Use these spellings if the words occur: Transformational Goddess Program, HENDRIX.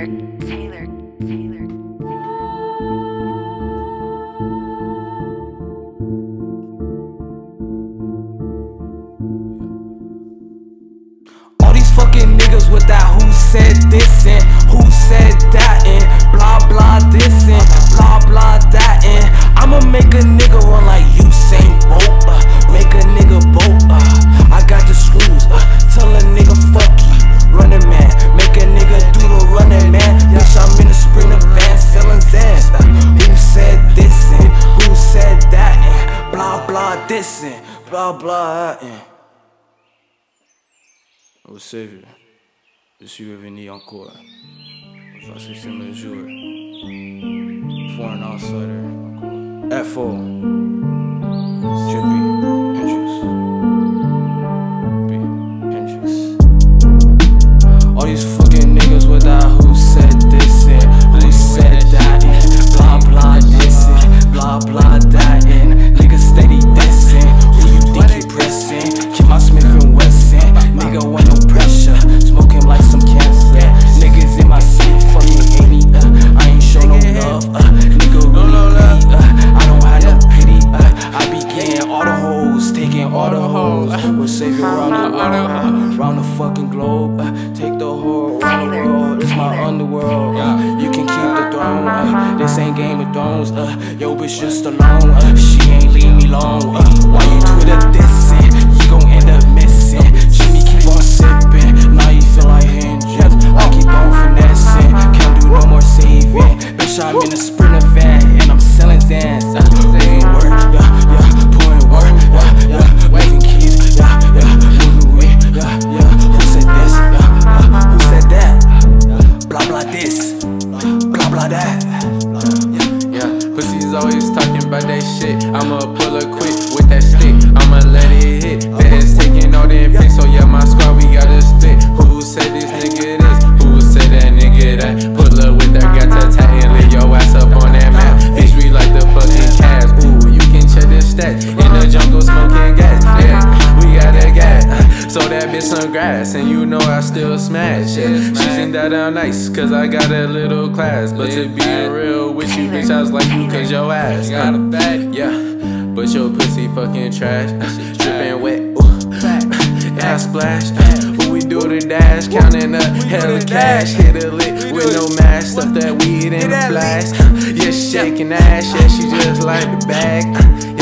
All these fucking niggas with that who said this and who said that and blah blah this and blah blah that and I'ma make a nigga run like Usain Bolt, make a nigga bolt, I got the screws, tell a nigga fuck you, running man, make a nigga do the running man, bitch I'm in the sprinter van selling Zans, who said this and who said that and blah blah this and blah blah that and Ô Seigneur, je suis revenu encore. Voici ce même jour. Foreign outsider. FO. Trippy. HENDRIX. HENDRIX. All these fucking niggas with that who said this and who said that and blah blah this and blah blah that and niggas steady dissing. Who you think you pressing? Keep my Smith and Wesson. Nigga want no pressure, smoke him like some cancer. Niggas in my seat, fucking hate me. I ain't show no love. Nigga really greedy. I don't have no pity. I be getting all the hoes, taking all the hoes. We'll save it round the fucking globe. Take the whole world. It's my underworld. You can keep the throne. This ain't Game of Thrones. Yo, bitch just alone. She ain't leave me alone. Why you Twitter dissing? You gon' end up missing. Jimmy keep on sippin', now you feel like Hendrix. I keep on finessing, can't do no more saving. Bitch, I'm in a sprinter van and I'm selling Zans. Living work, pouring work, waving keys, moving weed, Who said this? Who said that? Blah blah this, blah blah that. Pussy's always talking about that shit. I'ma pull her quick with that stick. I'ma let it hit. That is taking all the pics. So yeah, my squad, we gotta split. Who said this nigga this? Who said that nigga that? Pull up with that gata tat and lay your ass up on that map. Bitch, we like the fucking Cavs. Ooh, you can check the stats. In the jungle smoking gas. Yeah, we got that gas. So that bitch some grass. And you know I still smash it. Yeah. She think that I'm nice, cause I got a little class. But to be real with you, bitch, I was like you cause your ass got a bag. Yeah, but your pussy fucking trash. Drippin' wet, ass splash. When we do the dash, counting up hella cash. Hit a lick with no mask, stuff that weed in a flask. Yeah, shaking ass, yeah, she just like the bag.